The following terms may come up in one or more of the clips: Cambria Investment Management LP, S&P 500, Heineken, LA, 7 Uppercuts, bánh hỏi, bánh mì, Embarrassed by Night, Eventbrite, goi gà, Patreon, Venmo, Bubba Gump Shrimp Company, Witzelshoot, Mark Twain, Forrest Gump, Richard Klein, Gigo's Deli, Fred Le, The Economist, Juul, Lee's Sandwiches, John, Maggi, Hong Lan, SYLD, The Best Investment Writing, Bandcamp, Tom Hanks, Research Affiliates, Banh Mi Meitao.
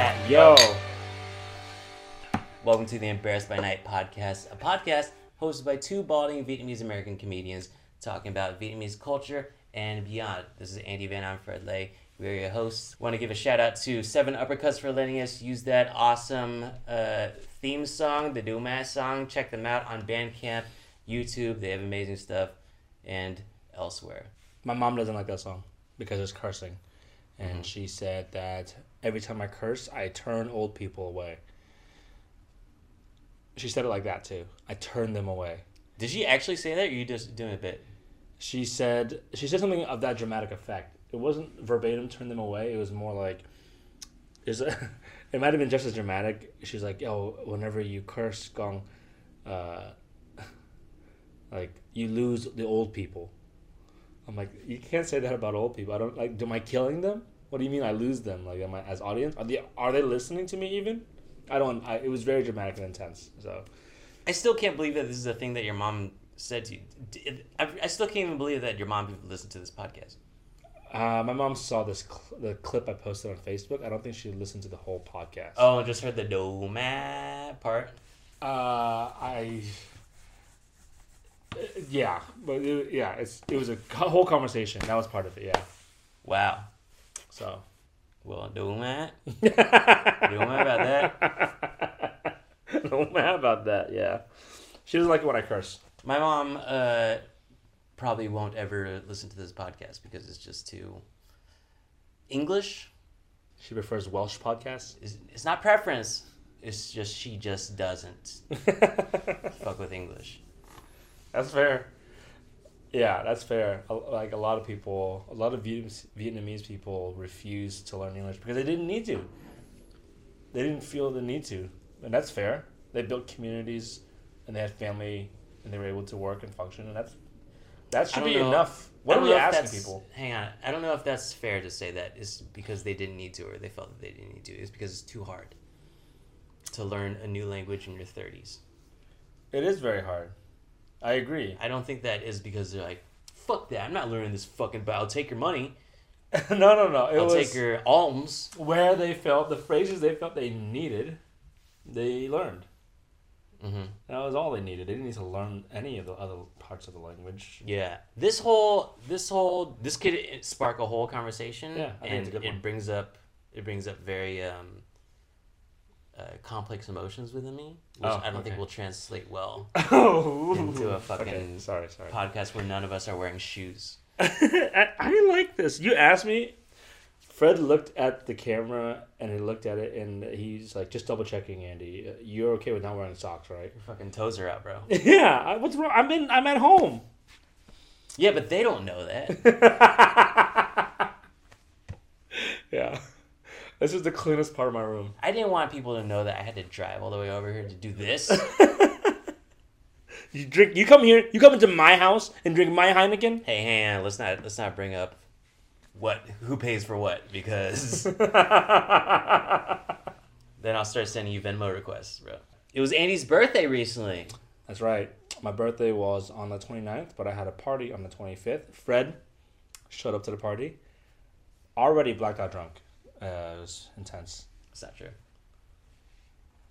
that, yo. Welcome to the Embarrassed by Night podcast, a podcast hosted by two balding Vietnamese-American comedians talking about Vietnamese culture and beyond. This is Andy Van, I'm Fred Le. We're your hosts. Want to give a shout out to 7 Uppercuts for letting us use that awesome theme song, the Dumas song. Check them out on Bandcamp, YouTube. They have amazing stuff and elsewhere. My mom doesn't like that song because it's cursing. And she said that every time I curse, I turn old people away. She said it like that too. I turn them away. Did she actually say that or you just doing a bit? She said something of that dramatic effect. It wasn't verbatim turn them away. It was more like, it might have been just as dramatic. She's like, yo, whenever you curse gong, like you lose the old people. I'm like, you can't say that about old people. I don't like. Am I killing them? What do you mean I lose them? Like, am I as audience? Are they listening to me even? I don't. It was very dramatic and intense. So, I still can't believe that this is a thing that your mom said to you. I still can't even believe that your mom listened to this podcast. My mom saw this the clip I posted on Facebook. I don't think she listened to the whole podcast. Oh, just heard the doma part. Yeah, but it was a whole conversation. That was part of it. Yeah. Wow. So, well, don't mad. Don't mad about that. Don't mad about that. Yeah. She doesn't like it when I curse. My mom, probably won't ever listen to this podcast because it's just too English. She prefers Welsh podcasts. It's not preference. It's just she just doesn't fuck with English. That's fair. Yeah, that's fair. Like a lot of Vietnamese people refuse to learn English because they didn't need to. They didn't feel the need to. And that's fair. They built communities and they had family and they were able to work and function. And that should be enough. What are we asking people? Hang on. I don't know if that's fair to say that it's because they didn't need to or they felt that they didn't need to. It's because it's too hard to learn a new language in your 30s. It is very hard. I agree. I don't think that is because they're like, fuck that, I'm not learning this fucking, but I'll take your money. No. I'll take your alms. Where they felt, the phrases they felt they needed, they learned. Mm-hmm. That was all they needed. They didn't need to learn any of the other parts of the language. Yeah. This could spark a whole conversation. Yeah, I think it's a good one. It brings up very complex emotions within me, which I don't think will translate well into a fucking podcast where none of us are wearing shoes. I like this. You asked me. Fred looked at the camera and he looked at it and he's like, just double checking, Andy. You're okay with not wearing socks, right? Your fucking toes are out, bro. Yeah. What's wrong? I'm at home. Yeah, but they don't know that. Yeah. This is the cleanest part of my room. I didn't want people to know that I had to drive all the way over here to do this. You come here. You come into my house and drink my Heineken. Hey, hang on. Let's not bring up who pays for what, because then I'll start sending you Venmo requests, bro. It was Andy's birthday recently. That's right. My birthday was on the 29th, but I had a party on the 25th. Fred showed up to the party, already blacked out drunk. It was intense. It's not true.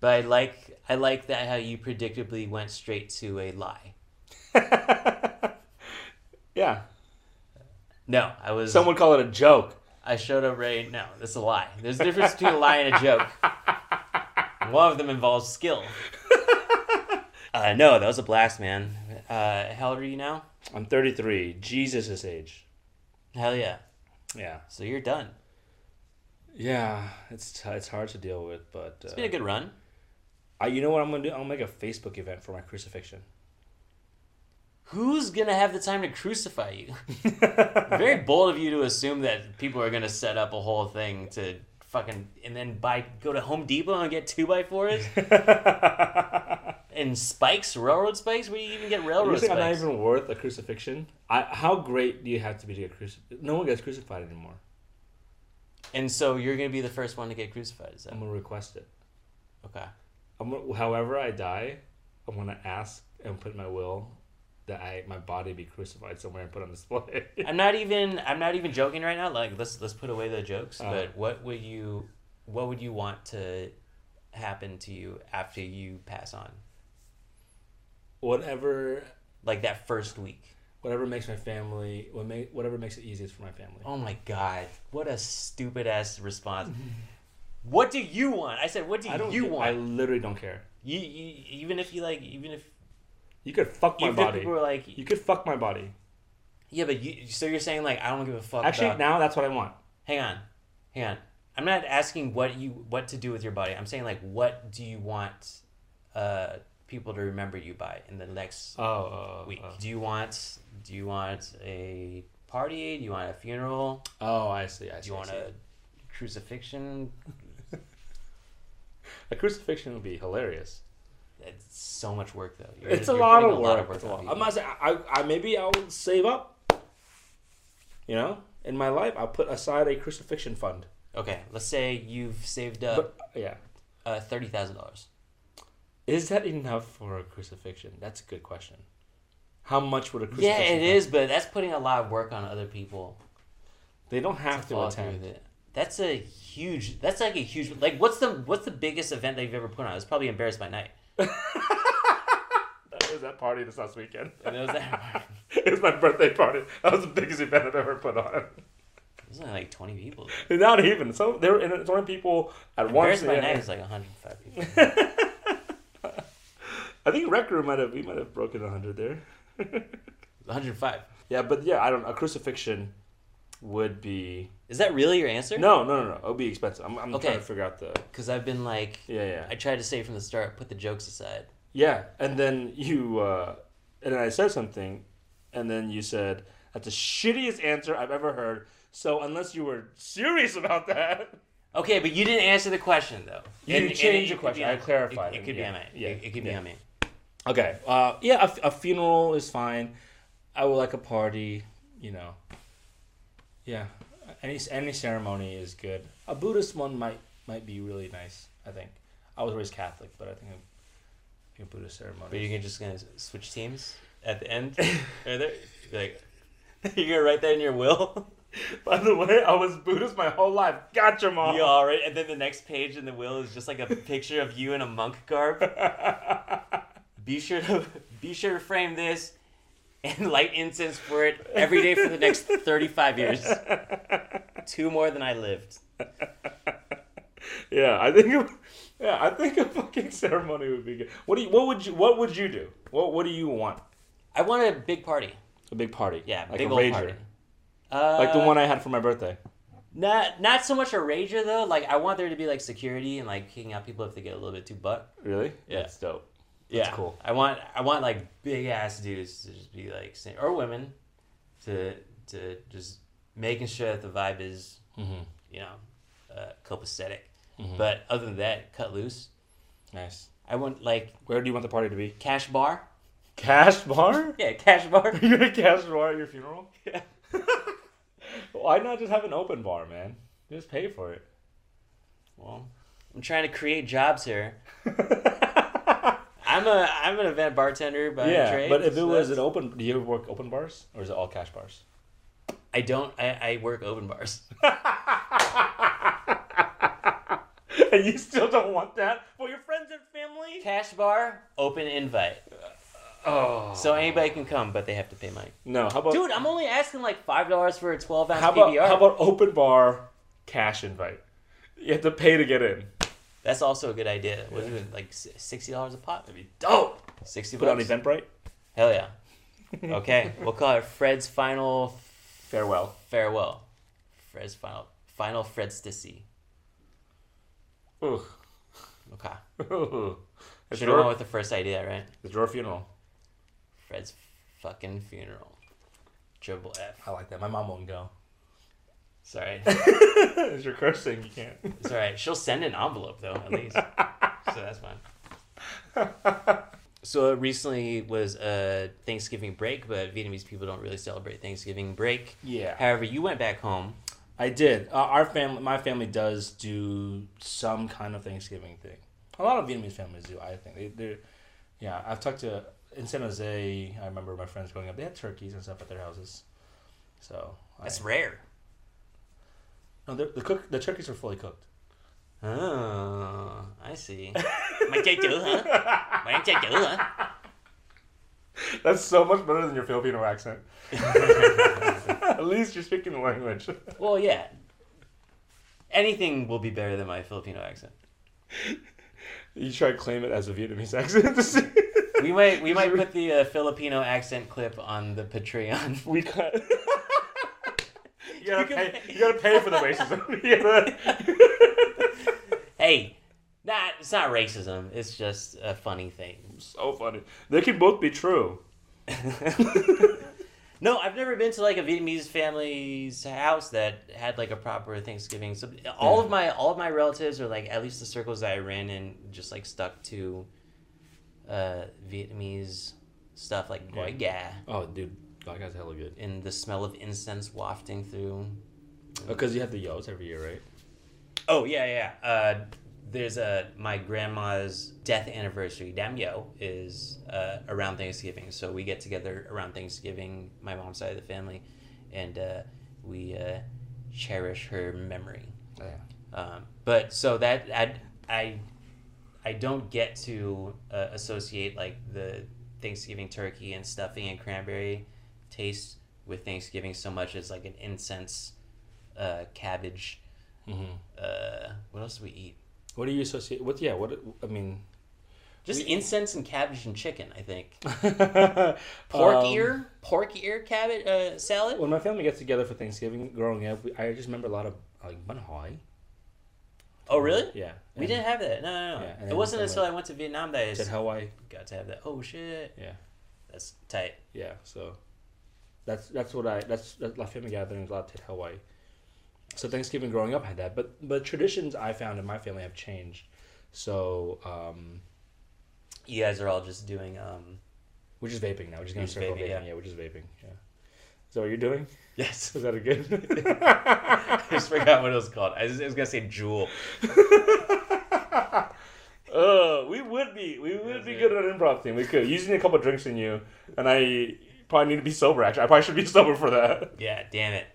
But I like that how you predictably went straight to a lie. Yeah. No, I was... Some would call it a joke. I showed up right... No, that's a lie. There's a difference between a lie and a joke. One of them involves skill. No, that was a blast, man. How old are you now? I'm 33. Jesus' age. Hell yeah. Yeah. So you're done. Yeah, it's hard to deal with, but... It's been a good run. You know what I'm going to do? I'll make a Facebook event for my crucifixion. Who's going to have the time to crucify you? Very bold of you to assume that people are going to set up a whole thing to fucking... And then go to Home Depot and get 2x4s? And spikes? Railroad spikes? Where do you even get railroad spikes? I'm not even worth a crucifixion? How great do you have to be to get crucified? No one gets crucified anymore. And so you're going to be the first one to get crucified, is that? I'm going to request it. Okay. However I die, I'm going to ask and put in my will that my body be crucified somewhere and put on display. I'm not even joking right now. Like, let's put away the jokes. But what would you... what would you want to happen to you after you pass on? Whatever, like that first week. Whatever makes my family, whatever makes it easiest for my family. Oh my God, what a stupid ass response. What do you want? I said, what do you want? I literally don't care. You even if you like, even if you could fuck my body. People were like, you could fuck my body. Yeah, but so you're saying like I don't give a fuck. Actually, now that's what I want. Hang on. I'm not asking what to do with your body. I'm saying like, what do you want people to remember you by in the next week? Do you want a party aid? Do you want a funeral? Oh, I see. Do you want a crucifixion? A crucifixion would be hilarious. It's so much work though. It's a lot of work. I'm not saying I maybe I'll save up. You know, in my life, I'll put aside a crucifixion fund. Okay, let's say you've saved up $30,000. Is that enough for a crucifixion? That's a good question. How much would a crucifixion is, but that's putting a lot of work on other people. They don't have to attend it. That's like a huge like what's the biggest event that you've ever put on? It's probably Embarrassed by Night. That was that party this last weekend. It was my birthday party. That was the biggest event I've ever put on. It was only like 20 people. Though. Not even. So there were 20 people at once. Embarrassed by Night was like 105 people. I think Rec Room might have broken 100 there. 105. Yeah, but yeah, I don't know. A crucifixion would be... Is that really your answer? No. It would be expensive. I'm trying to figure out the... Because I've been like... Yeah. I tried to say from the start, put the jokes aside. Yeah, and then you... and then I said something, and then you said, that's the shittiest answer I've ever heard. So unless you were serious about that. Okay, but you didn't answer the question though. You changed the question. I clarified. It could be on me. Yeah, it could be on me. Okay. A funeral is fine. I would like a party. You know. Yeah. Any ceremony is good. A Buddhist one might be really nice. I think. I was raised Catholic, but I think a Buddhist ceremony. But you're just gonna switch teams at the end. Are there like you're gonna write that in your will? By the way, I was Buddhist my whole life. Gotcha, Mom. You all right? And then the next page in the will is just like a picture of you in a monk garb. Be sure to frame this and light incense for it every day for the next 35 years. 2 more than I lived. I think a fucking ceremony would be good. What would you do? What do you want? I want a big party. A big party. Yeah, like big a old rager. Party. Like the one I had for my birthday. Not so much a rager though. Like I want there to be like security and like kicking out people if they get a little bit too buck. Really? Yeah. That's dope. That's cool. I want like big ass dudes to just be like, or women, to just making sure that the vibe is copacetic. Mm-hmm. But other than that, cut loose. Nice. I want like. Where do you want the party to be? Cash bar. Cash bar? Yeah, cash bar. You're gonna cash bar at your funeral? Yeah. Why not just have an open bar, man? Just pay for it. Well, I'm trying to create jobs here. I'm an event bartender by trade. But if it was an open, do you ever work open bars or is it all cash bars? I don't. I work open bars. And you still don't want that for your friends and family? Cash bar, open invite. Oh. So anybody can come, but they have to pay money. No, how about... Dude, I'm only asking like $5 for a 12-ounce PBR. How about open bar, cash invite? You have to pay to get in. That's also a good idea. What is it, like $60 a pop? That'd be dope. $60. Put on Eventbrite? Hell yeah. Okay, we'll call it Fred's Final... Farewell. Fred's Final Fred's to see. Ooh. Okay. Ooh. Should have went with the first idea, right? It's your funeral. Fred's fucking funeral. Triple F. I like that. My mom won't go. Sorry. It's your cursing. You can't. It's all right. She'll send an envelope, though, at least. So that's fine. So it recently was a Thanksgiving break, but Vietnamese people don't really celebrate Thanksgiving break. Yeah. However, you went back home. I did. My family does do some kind of Thanksgiving thing. A lot of Vietnamese families do, I think. I've talked to... In San Jose, I remember my friends growing up, they had turkeys and stuff at their houses. That's rare. No, the turkeys are fully cooked. Oh, I see. Mày chơi chữ hả? Mày ăn chơi chữ hả? That's so much better than your Filipino accent. At least you're speaking the language. Well, yeah. Anything will be better than my Filipino accent. You try to claim it as a Vietnamese accent. We might put the Filipino accent clip on the Patreon. We cut. You gotta pay for the racism. Hey, it's not racism. It's just a funny thing. So funny. They can both be true. No, I've never been to like a Vietnamese family's house that had like a proper Thanksgiving. So all of my relatives are like, at least the circles that I ran in, just like stuck to Vietnamese stuff like goi gà. Oh, dude, goi gà's hella good. And the smell of incense wafting through. Because you have the yos every year, right? Oh yeah. There's my grandma's death anniversary, Dam Yo, is around Thanksgiving. So we get together around Thanksgiving, my mom's side of the family, and we cherish her memory. Oh, yeah. But so that I don't get to associate like the Thanksgiving turkey and stuffing and cranberry taste with Thanksgiving so much as like an incense, cabbage. Mm-hmm. What else do we eat? What do you associate with? Yeah, what I mean, just incense and cabbage and chicken. I think pork ear cabbage salad. When my family gets together for Thanksgiving, growing up, I just remember a lot of like bánh hỏi. Oh really? Yeah. We didn't have that. No. Yeah, it wasn't until I went to Vietnam that I got to have that. Oh shit. Yeah. That's tight. Yeah. So that's my family gathering is a lot of Tết Hawaii. So Thanksgiving growing up had that, but traditions I found in my family have changed. So you guys are all just doing we're just vaping now. We're just gonna circle vaping. Yeah, we're just vaping. Yeah. Is that what you're doing? Yes. Is that a good? I just forgot what it was called. I was gonna say Juul. We would be good at an improv team. We could. You just need a couple of drinks in you, and I probably need to be sober. Actually, I probably should be sober for that. Yeah. Damn it.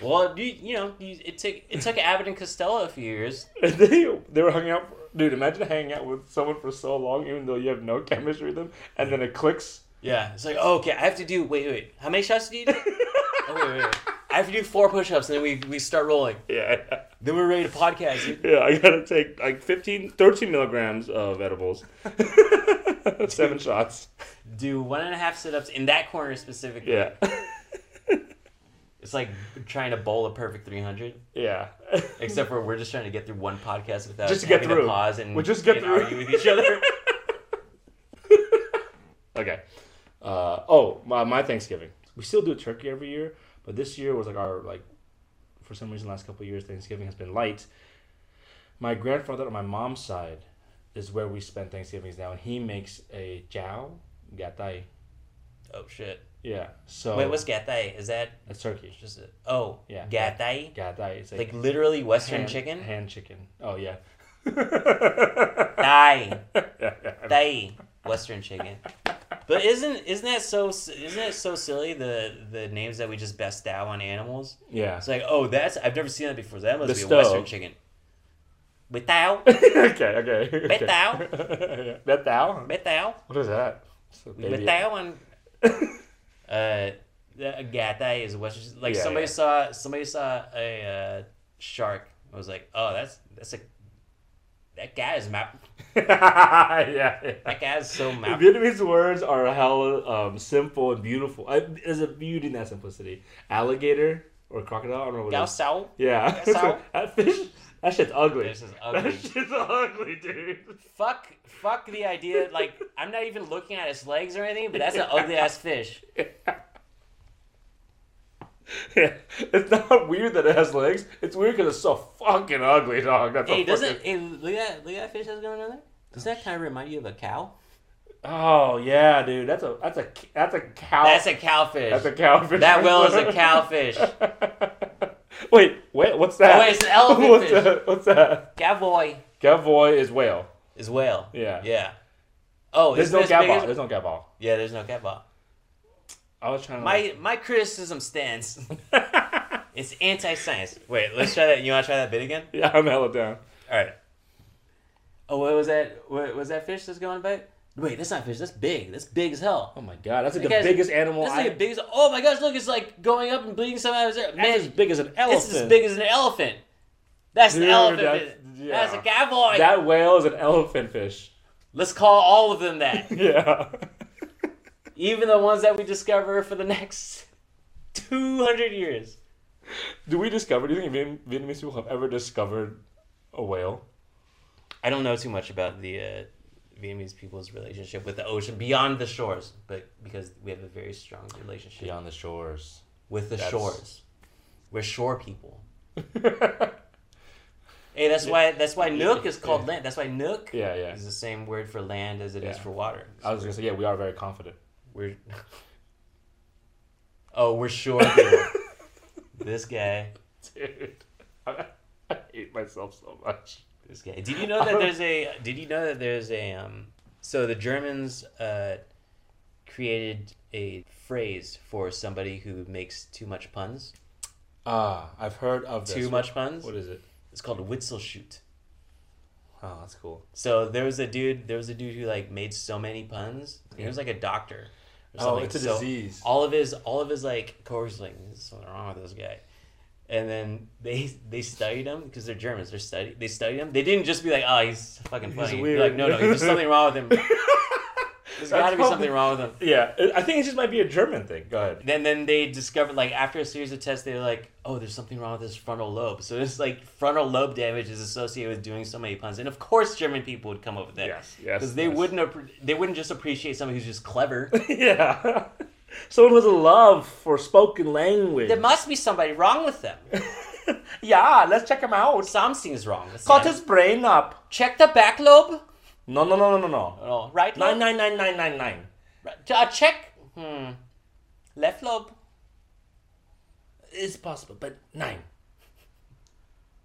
Well, it took Abbott and Costello a few years. They were hanging out. Dude, imagine hanging out with someone for so long, even though you have no chemistry with them, and then it clicks. Yeah, it's like, oh, okay, I have to do. Wait. How many shots do you do? Wait. I have to do 4 push-ups, and then we start rolling. Yeah. Then we're ready to podcast. Dude. Yeah, I gotta take like 13 milligrams of edibles. 7 shots. Do 1.5 sit-ups in that corner specifically. Yeah. It's like trying to bowl a perfect 300. Yeah. Except for we're just trying to get through one podcast without just to having to pause and argue with each other. Okay. My Thanksgiving. We still do turkey every year, but this year was like our, like, for some reason the last couple of years, Thanksgiving has been light. My grandfather on my mom's side is where we spend Thanksgivings now, and he makes a jiao gatai. Oh, shit. Yeah, so... Wait, what's gatai? Is that... It's turkey. Just yeah. Gatai? Gatai. It's like literally Western chicken? Hand chicken. Oh, yeah. Thai. Thai. Western chicken. But isn't that so silly, the names that we just best out on animals? Yeah. It's like, I've never seen that before. That must be a Western chicken. Meitao. Okay. Meitao. Meitao? Meitao. What is that? Meitao and... gatai is what somebody saw a shark. I was like, oh, that guy is mouth. Yeah. That guy is so mouth. Vietnamese words are hella simple and beautiful. There's a beauty in that simplicity. Alligator or crocodile, I don't know what it is. Sao. Yeah. Sao. That fish. That shit's ugly. That shit's ugly, dude. Fuck the idea. Like, I'm not even looking at its legs or anything, but that's an ugly-ass fish. Yeah. It's not weird that it has legs. It's weird because it's so fucking ugly, dog. That's look at that fish that's going on there. Does that kind of remind you of a cow? Oh, yeah, dude. That's a cow. That's a cowfish. That's a cowfish. That whale is a cowfish. Wait, what's that? Oh, wait, it's an elephant. What's that? Gavoy. Gavoy is whale. Yeah. Yeah. Oh, there's no gavoy. There's no gavoy. Yeah, there's no gavoy. I was trying to. My criticism stands. It's anti-science. Wait, let's try that. You want to try that bit again? Yeah, I'm hella down. All right. Oh, what was that? What was that fish that's going to bite? Wait, that's not fish. That's big. That's big as hell. Oh, my God. That's like the biggest animal. That's like the biggest. Oh, my gosh. Look, it's like going up and bleeding something out of his ear. Man, as big as an elephant. It's as big as an elephant. That's an elephant fish. Yeah. That's a cowboy. That whale is an elephant fish. Let's call all of them that. Yeah. Even the ones that we discover for the next 200 years. Do you think Vietnamese people have ever discovered a whale? I don't know too much about the Vietnamese people's relationship with the ocean beyond the shores, but because we have a very strong relationship beyond the shores with the shores, we're shore people. Hey, that's why nook is called land. That's why nook is the same word for land as it is for water. So I was gonna say we are very confident. We're we're shore people. This guy, dude, I hate myself so much. This guy. So the Germans created a phrase for somebody who makes too much puns. I've heard of this. Too much puns? What is it? It's called Witzelshoot. Oh, that's cool. So there was a dude who like made so many puns. Yeah. He was like a doctor. Or something. Oh, it's a disease. All of his like coworkers were like, there's something wrong with this guy. And then they studied him because they're Germans. They studied him. They didn't just be like, oh, he's fucking funny. He's weird. They're like, no, there's something wrong with him. There's got to be something wrong with him. Yeah, I think it just might be a German thing. Go ahead. Then they discovered, like, after a series of tests, they were like, oh, there's something wrong with his frontal lobe. So it's like frontal lobe damage is associated with doing so many puns. And of course, German people would come up with that. Yes. Because they wouldn't just appreciate somebody who's just clever. Yeah. Someone with a love for spoken language. There must be somebody wrong with them. Yeah, let's check him out. Something's wrong. Cut his brain up. Check the back lobe. No. Right lobe? 99999. Right. Check. Left lobe. It's possible, but 9.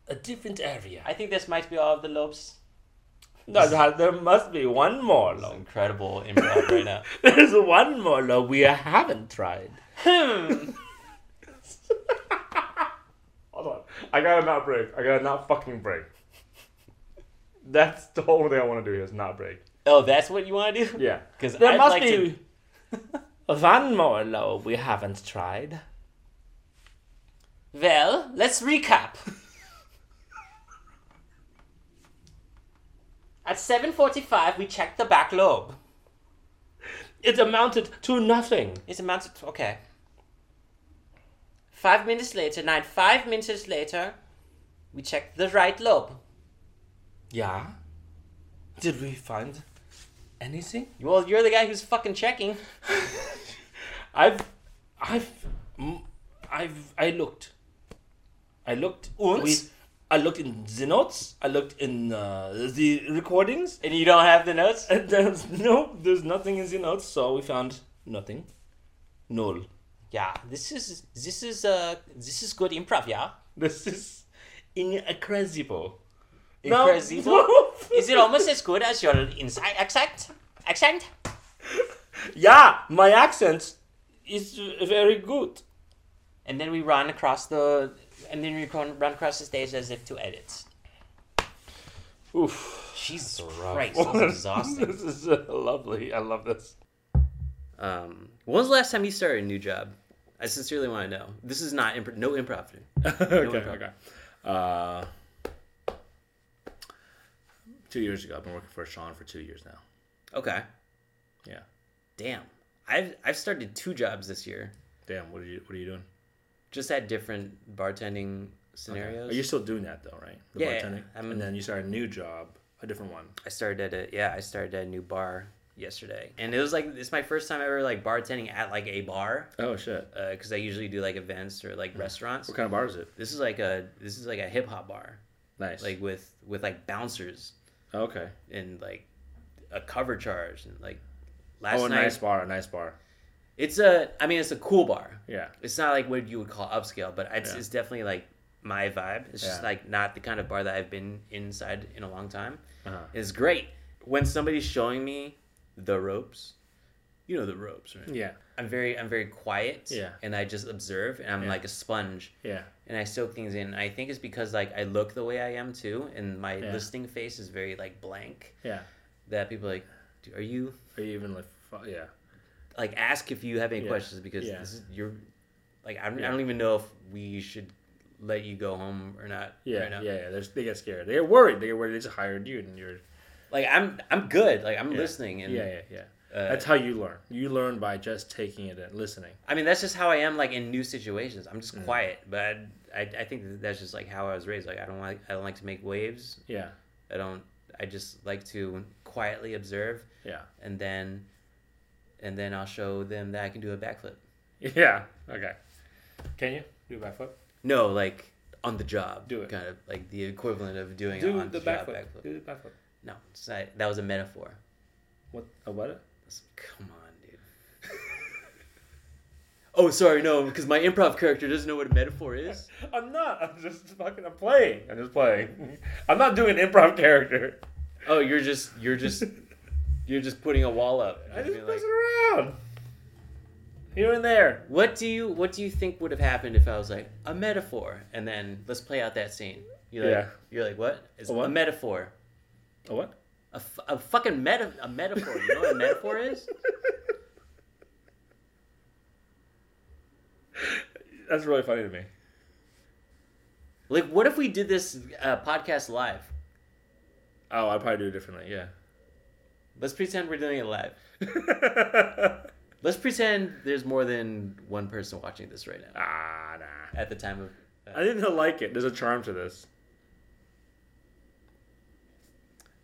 A different area. I think this might be all of the lobes. No, there must be one more lobe. It's incredible improv right now. There's one more lobe we haven't tried. Hold on. I gotta not fucking break. That's the whole thing I want to do here is not break. Oh, that's what you want to do? Yeah. Because there must be one more lobe we haven't tried. Well, let's recap. At 7:45, we checked the back lobe. It amounted to nothing. Okay. 5 minutes later, we checked the right lobe. Yeah? Did we find anything? Well, you're the guy who's fucking checking. I looked. I looked in the notes. I looked in the recordings. And you don't have the notes? There's nothing in the notes, so we found nothing. Null. Yeah, this is good improv, yeah? This is incredible. Incredible? No. Is it almost as good as your inside accent? Yeah, my accent is very good. And then we run across the stage as if to edit. Oof. Jesus Christ, this is exhausting. This is lovely. I love this. When was the last time you started a new job? I sincerely want to know. This is not no improv. Okay. 2 years ago. I've been working for Sean for 2 years now. Okay. Yeah. Damn. I've started 2 jobs this year. Damn, what are you doing? Just at different bartending scenarios. Okay. You're still doing that though, right? Bartending? Yeah. And then you start a new job, a different one. I started at a new bar yesterday. And it was like, it's my first time ever like bartending at like a bar. Oh shit. Cause I usually do like events or like restaurants. What kind of bar is it? This is like a hip hop bar. Nice. Like with like bouncers. Oh, okay. And like a cover charge and like last night. Oh, a nice bar. It's a cool bar. Yeah. It's not like what you would call upscale, but it's definitely like my vibe. It's just like not the kind of bar that I've been inside in a long time. Uh-huh. It's great. When somebody's showing me the ropes, You know the ropes, right? Yeah. I'm very quiet. Yeah. And I just observe, and I'm like a sponge. Yeah. And I soak things in. I think it's because like I look the way I am too, and my listening face is very like blank. Yeah. That people are like, are you even like, yeah. Like ask if you have any questions, because this is your, like I don't even know if we should let you go home or not. Yeah. Right now. Yeah. They get scared. They get worried. They just hired you, and you're. Like I'm good. Like I'm listening. And, yeah. That's how you learn. You learn by just taking it and listening. I mean, that's just how I am. Like in new situations, I'm just quiet. But I think that's just like how I was raised. Like I don't like to make waves. Yeah. I don't. I just like to quietly observe. Yeah. And then I'll show them that I can do a backflip. Yeah. Okay. Can you do a backflip? No, like on the job. Do it. Kind of like the equivalent of doing on the job backflip. Do the backflip. No, it's not, that was a metaphor. What? About it? Come on, dude. Oh, sorry, no, because my improv character doesn't know what a metaphor is. I'm not. I'm playing. I'm just playing. I'm not doing an improv character. Oh, you're just putting a wall up. I just messing around. Here and there. What do you think would have happened if I was like a metaphor, and then let's play out that scene? You're like, what? It's a metaphor. A what? A fucking a metaphor. You know what a metaphor is? That's really funny to me. Like, what if we did this podcast live? Oh, I'd probably do it differently, yeah. Let's pretend we're doing it live. Let's pretend there's more than one person watching this right now. Ah, nah. At the time of... I think they'll like it. There's a charm to this.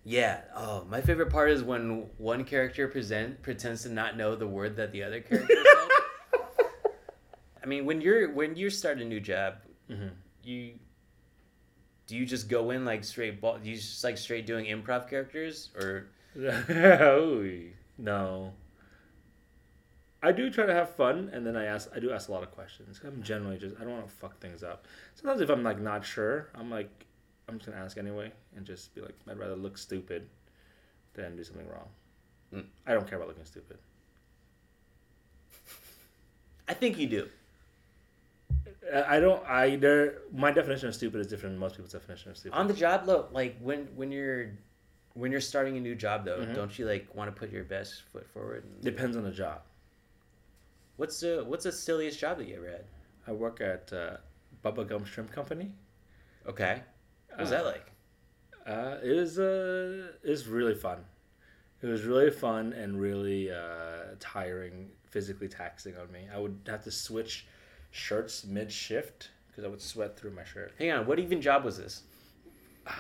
Yeah. Oh, my favorite part is when one character pretends to not know the word that the other character said. I mean, when you start a new job, do you just go in like straight ball? Do you just like straight doing improv characters or? No. I do try to have fun, and then I do ask a lot of questions. I'm generally I don't want to fuck things up. Sometimes if I'm like not sure, I'm just going to ask anyway and just be like, I'd rather look stupid than do something wrong. Mm. I don't care about looking stupid. I think you do. I don't either. My definition of stupid is different than most people's definition of stupid. On the job, though, like when you're starting a new job, though, don't you like want to put your best foot forward? Depends on the job. What's the silliest job that you ever had? I work at Bubba Gump Shrimp Company. Okay. What was that like? It was really fun. It was really fun and really tiring, physically taxing on me. I would have to switch shirts mid-shift because I would sweat through my shirt. Hang on, what even job was this? I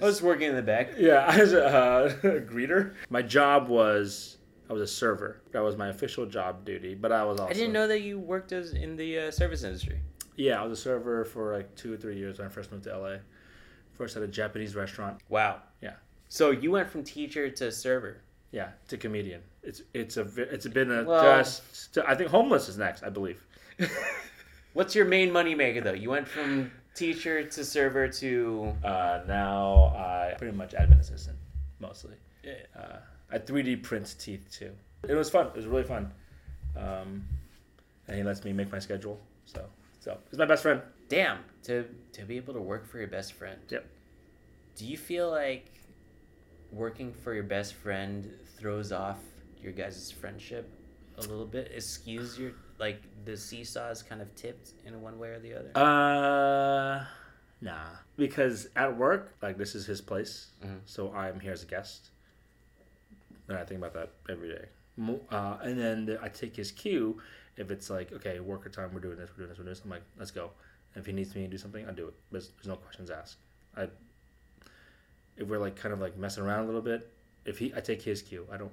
was working in the back. Yeah, I was a greeter. My job was... I was a server. That was my official job duty, but I was also... I didn't know that you worked in the service industry. Yeah, I was a server for like 2 or 3 years when I first moved to LA. First at a Japanese restaurant. Wow. Yeah. So you went from teacher to server. Yeah, to comedian. I think homeless is next, I believe. What's your main moneymaker though? You went from teacher to server to now I pretty much admin assistant mostly. Yeah. I 3D print teeth too. It was fun. It was really fun. And he lets me make my schedule, so he's my best friend. Damn, to be able to work for your best friend. Yep. Do you feel like working for your best friend throws off your guys' friendship a little bit? Skews your, like, the seesaw is kind of tipped in one way or the other? Nah. Because at work, like, this is his place, so I'm here as a guest. And I think about that every day. And then I take his cue if it's like, okay, worker time, we're doing this. I'm like, let's go. If he needs me to do something, I'll do it. There's no questions asked. If we're like kind of like messing around a little bit, I take his cue. I don't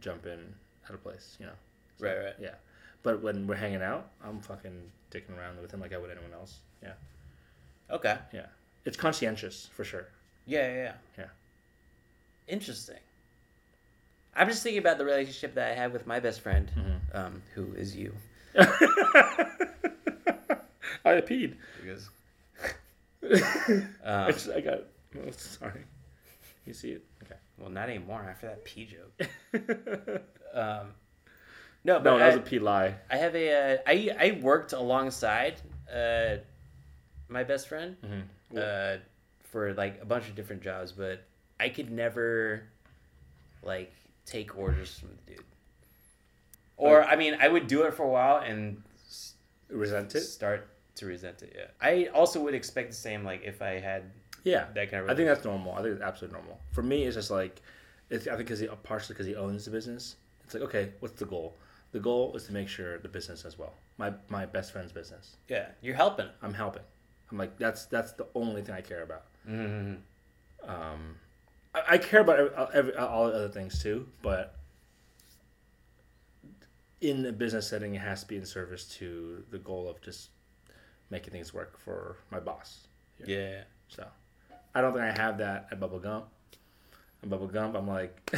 jump in out of place, you know. So, right. Yeah. But when we're hanging out, I'm fucking dicking around with him like I would anyone else. Yeah. Okay. Yeah. It's conscientious for sure. Yeah. Interesting. I'm just thinking about the relationship that I have with my best friend, who is you. I peed. Because... I got it. Oh, sorry. You see it? Okay. Well, not anymore after that pee joke. No, but no, that was a P lie. I have a I worked alongside my best friend for like a bunch of different jobs, but I could never like take orders from the dude. Or I mean, I would do it for a while and resent it. Start to resent it. Yeah. I also would expect the same. Like if I had that kind of. I think that's normal. I think it's absolutely normal. For me, it's just like I think partially because he owns the business. It's like, okay, what's the goal? The goal is to make sure the business as well. My best friend's business. Yeah, you're helping. I'm helping. I'm like, that's the only thing I care about. Mm-hmm. I care about all the other things too, but in a business setting, it has to be in service to the goal of just making things work for my boss. You know? Yeah. So I don't think I have that at Bubba Gump. At Bubba Gump, I'm like...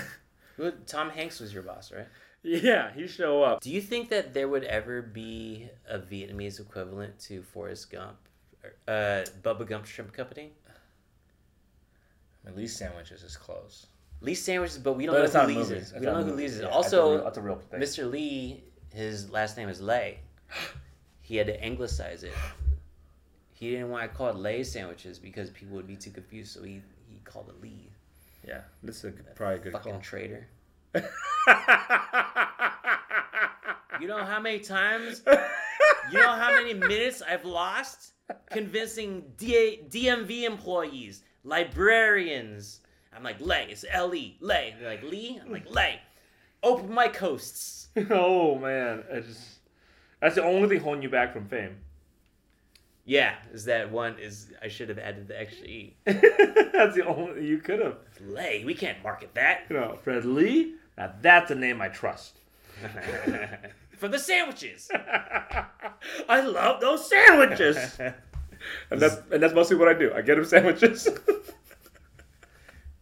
Tom Hanks was your boss, right? Yeah, he show up. Do you think that there would ever be a Vietnamese equivalent to Forrest Gump, Bubba Gump Shrimp Company? I mean, Lee's Sandwiches is close. Lee's Sandwiches, but we don't know who Lee's is. We don't know who Lee's is. Also, that's a real thing. Mr. Lee, his last name is Lay. He had to anglicize it. He didn't want to call it Lee's Sandwiches because people would be too confused, so he called it Lee. Yeah, this is probably a good fucking call. Traitor. You know how many minutes I've lost convincing DMV employees, librarians. I'm like, Lay, it's L-E, Lay. They're like, Lee? I'm like, Lay. Open mic hosts. Oh, man. That's the only thing holding you back from fame. Yeah, I should have added the extra E. That's the only, you could have. Lay, we can't market that. No, Fred Le, now that's a name I trust. For the sandwiches. I love those sandwiches. and that's mostly what I do. I get them sandwiches.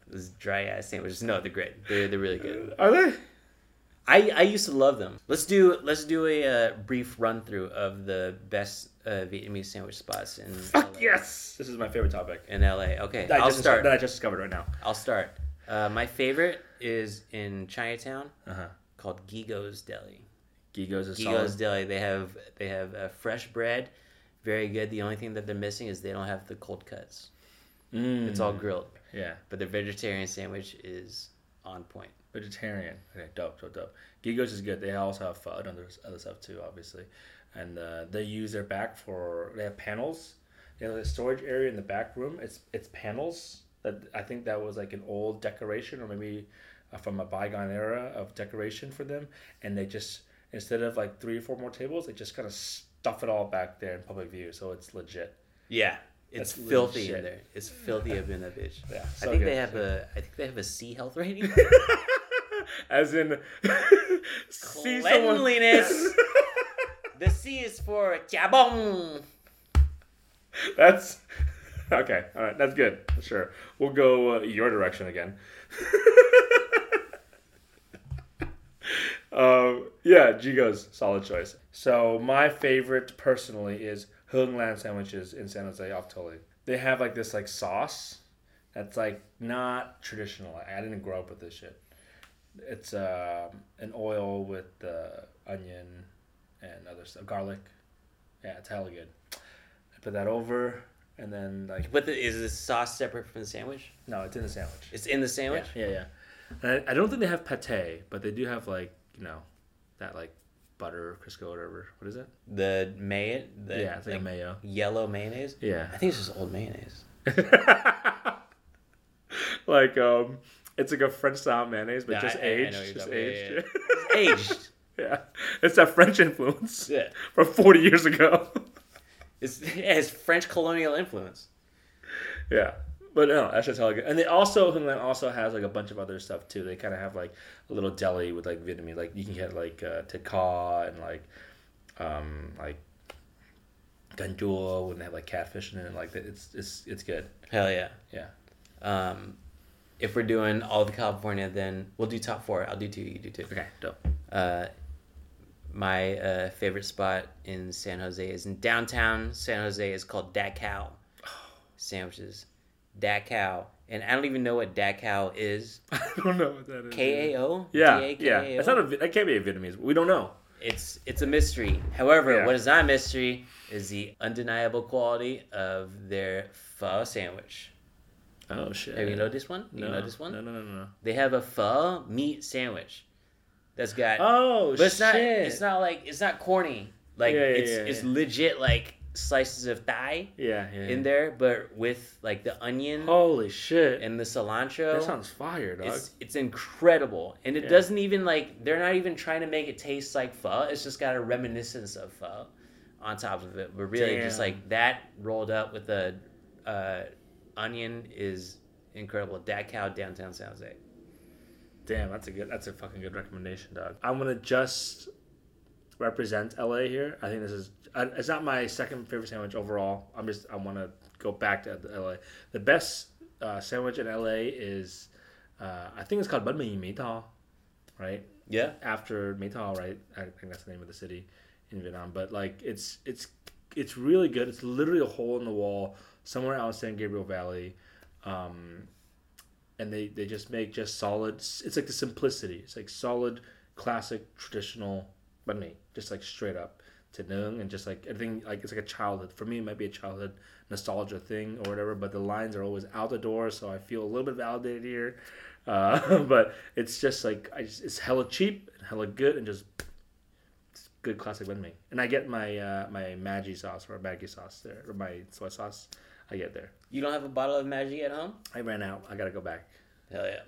Those dry-ass sandwiches. No, they're great. They're really good. Are they? I used to love them. Let's do a brief run through of the best Vietnamese sandwich spots in. Fuck LA. Yes! This is my favorite topic in LA. Okay, I'll start. That I just discovered right now. I'll start. My favorite is in Chinatown, called Gigo's Deli. Gigo's Deli. They have fresh bread, very good. The only thing that they're missing is they don't have the cold cuts. Mm. It's all grilled. Yeah, but their vegetarian sandwich is on point. Vegetarian. Okay, dope. Gigo's is good. They also have other stuff too, obviously. And they use their back they have panels. They have a storage area in the back room. It's panels. That I think that was like an old decoration or maybe from a bygone era of decoration for them. And they just, instead of like 3 or 4 more tables, they just kind of stuff it all back there in public view. So it's legit. Yeah. That's filthy legit. In there. It's filthy up in that bitch. Yeah, so I think they have a C health rating. As in cleanliness. The C is for jabong. That's okay. All right, that's good. Sure, we'll go your direction again. Yeah, Gigo's solid choice. So my favorite personally is Hong Lan sandwiches in San Jose off Tully. They have like this like sauce that's like not traditional. I didn't grow up with this shit. It's an oil with onion and other stuff, garlic. Yeah, it's hella good. I put that over, and then like. But is the sauce separate from the sandwich? No, it's in the sandwich. It's in the sandwich. Yeah. And I don't think they have pate, but they do have like that like butter or Crisco or whatever. What is it? The mayo. Yeah, it's like a mayo. Yellow mayonnaise. Yeah, I think it's just old mayonnaise. It's like a French style mayonnaise, but aged. I know, just aged. Yeah. Aged. Yeah, it's that French influence from 40 years ago. It's French colonial influence. Yeah, but no, that's just how good. And they also, Honglan also has like a bunch of other stuff too. They kind of have like a little deli with like Vietnamese, like you can get like Dakao and like ganjua, and they have like catfish in it. And, like it's good. Hell yeah. Yeah. If we're doing all of California, then we'll do top 4. I'll do 2. You do 2. Okay, dope. My favorite spot in San Jose is in downtown San Jose. It's called Dakao Sandwiches. Dakao And I don't even know what Dakao is. I don't know what that is. K-A-O? Yeah. D-A-K-A-O? That's not a, that can't be a Vietnamese. We don't know. It's a mystery. However, what is not a mystery is the undeniable quality of their pho sandwich. Oh, shit. Have you noticed one? No. You noticed one? No. They have a pho meat sandwich that's got... Oh, shit. But it's not, like... It's not corny. Like, it's legit, like... slices of thigh in there, but with like the onion, holy shit, and the cilantro. That sounds fire, dog. It's incredible, and it doesn't even like, they're not even trying to make it taste like pho. It's just got a reminiscence of pho on top of it, but really just like that rolled up with the onion is incredible. Dakao, downtown San Jose. Damn, that's a fucking good recommendation, dog. I'm gonna just represent LA here. I think this is, it's not my second favorite sandwich overall. I want to go back to LA. The best sandwich in LA is, I think it's called Banh Mi Meitao, right? Yeah. After Meitao, right? I think that's the name of the city in Vietnam. But like, it's really good. It's literally a hole in the wall somewhere out in San Gabriel Valley, and they just make just solid. It's like the simplicity. It's like solid, classic, traditional banh mi, just like straight up to Nung, and just like everything, like it's like a childhood, for me it might be a childhood nostalgia thing or whatever, but the lines are always out the door, so I feel a little bit validated here, but it's just like it's hella cheap and hella good, and just it's good classic banh mi. And I get my my Maggi sauce or Maggi sauce there, or my soy sauce I get there. You don't have a bottle of Maggi at home? I ran out. I gotta go back. Hell yeah.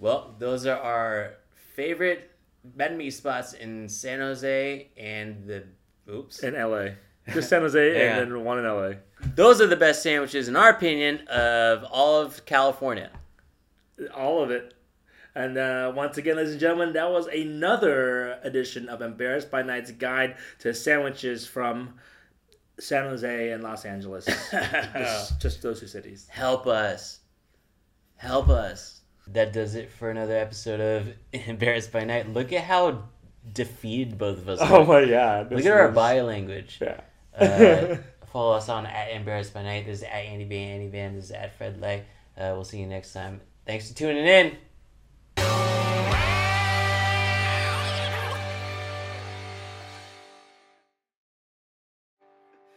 Well, those are our favorite banh mi spots in San Jose and in LA. Just San Jose and then one in LA. Those are the best sandwiches, in our opinion, of all of California. All of it. And once again, ladies and gentlemen, that was another edition of Embarrassed by Night's Guide to Sandwiches from San Jose and Los Angeles. just those two cities. Help us. That does it for another episode of Embarrassed by Night. Look at how defeated both of us are. Oh my god. Look at our body language. Yeah. Follow us on @EmbarrassedByNight. This is @AndyVan. This is @FredLe. We'll see you next time. Thanks for tuning in.